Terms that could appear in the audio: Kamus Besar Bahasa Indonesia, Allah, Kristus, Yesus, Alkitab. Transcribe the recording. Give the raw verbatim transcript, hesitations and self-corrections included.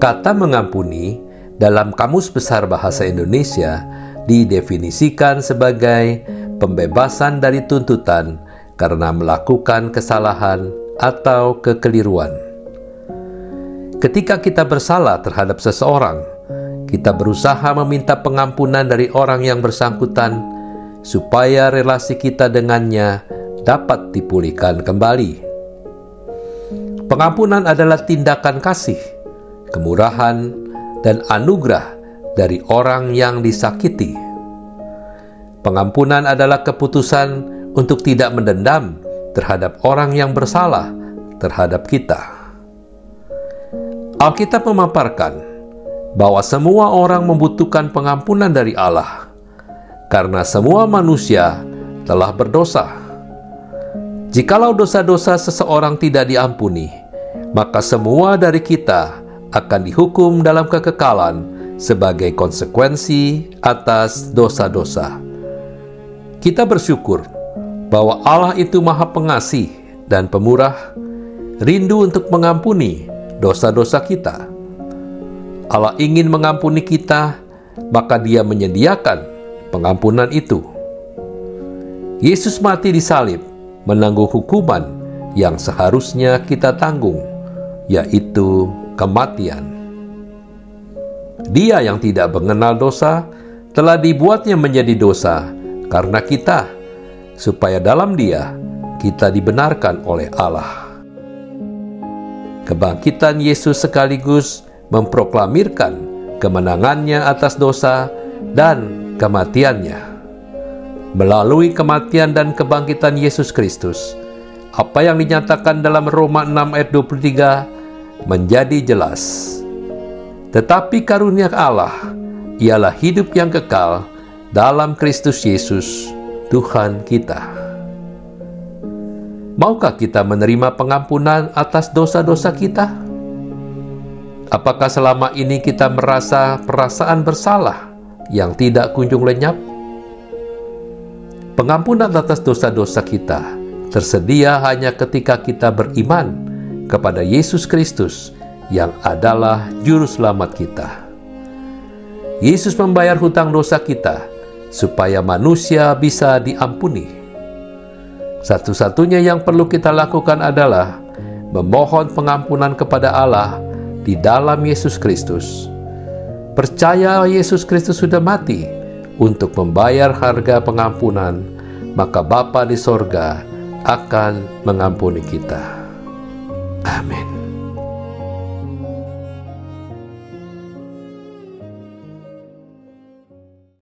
Kata mengampuni dalam Kamus Besar Bahasa Indonesia didefinisikan sebagai pembebasan dari tuntutan karena melakukan kesalahan atau kekeliruan. Ketika kita bersalah terhadap seseorang, kita berusaha meminta pengampunan dari orang yang bersangkutan supaya relasi kita dengannya dapat dipulihkan kembali. Pengampunan adalah tindakan kasih, kemurahan, dan anugerah dari orang yang disakiti. Pengampunan adalah keputusan untuk tidak mendendam terhadap orang yang bersalah terhadap kita. Alkitab memaparkan bahwa semua orang membutuhkan pengampunan dari Allah, karena semua manusia telah berdosa. Jikalau dosa-dosa seseorang tidak diampuni, maka semua dari kita akan dihukum dalam kekekalan sebagai konsekuensi atas dosa-dosa. Kita bersyukur bahwa Allah itu Maha Pengasih dan Pemurah, rindu untuk mengampuni dosa-dosa kita. Allah ingin mengampuni kita, maka Dia menyediakan pengampunan itu. Yesus mati di salib, menanggung hukuman yang seharusnya kita tanggung, yaitu kematian. Dia yang tidak mengenal dosa, telah dibuatnya menjadi dosa karena kita, supaya dalam Dia kita dibenarkan oleh Allah. Kebangkitan Yesus sekaligus memproklamirkan kemenangannya atas dosa dan kematiannya. Melalui kematian dan kebangkitan Yesus Kristus, apa yang dinyatakan dalam Roma enam ayat dua puluh tiga menjadi jelas. Tetapi karunia Allah ialah hidup yang kekal dalam Kristus Yesus, Tuhan kita. Maukah kita menerima pengampunan atas dosa-dosa kita? Apakah selama ini kita merasa perasaan bersalah yang tidak kunjung lenyap? Pengampunan atas dosa-dosa kita tersedia hanya ketika kita beriman kepada Yesus Kristus yang adalah Juru Selamat kita. Yesus membayar hutang dosa kita supaya manusia bisa diampuni. Satu-satunya yang perlu kita lakukan adalah memohon pengampunan kepada Allah di dalam Yesus Kristus. Percaya Yesus Kristus sudah mati untuk membayar harga pengampunan, maka Bapa di sorga akan mengampuni kita. Amin.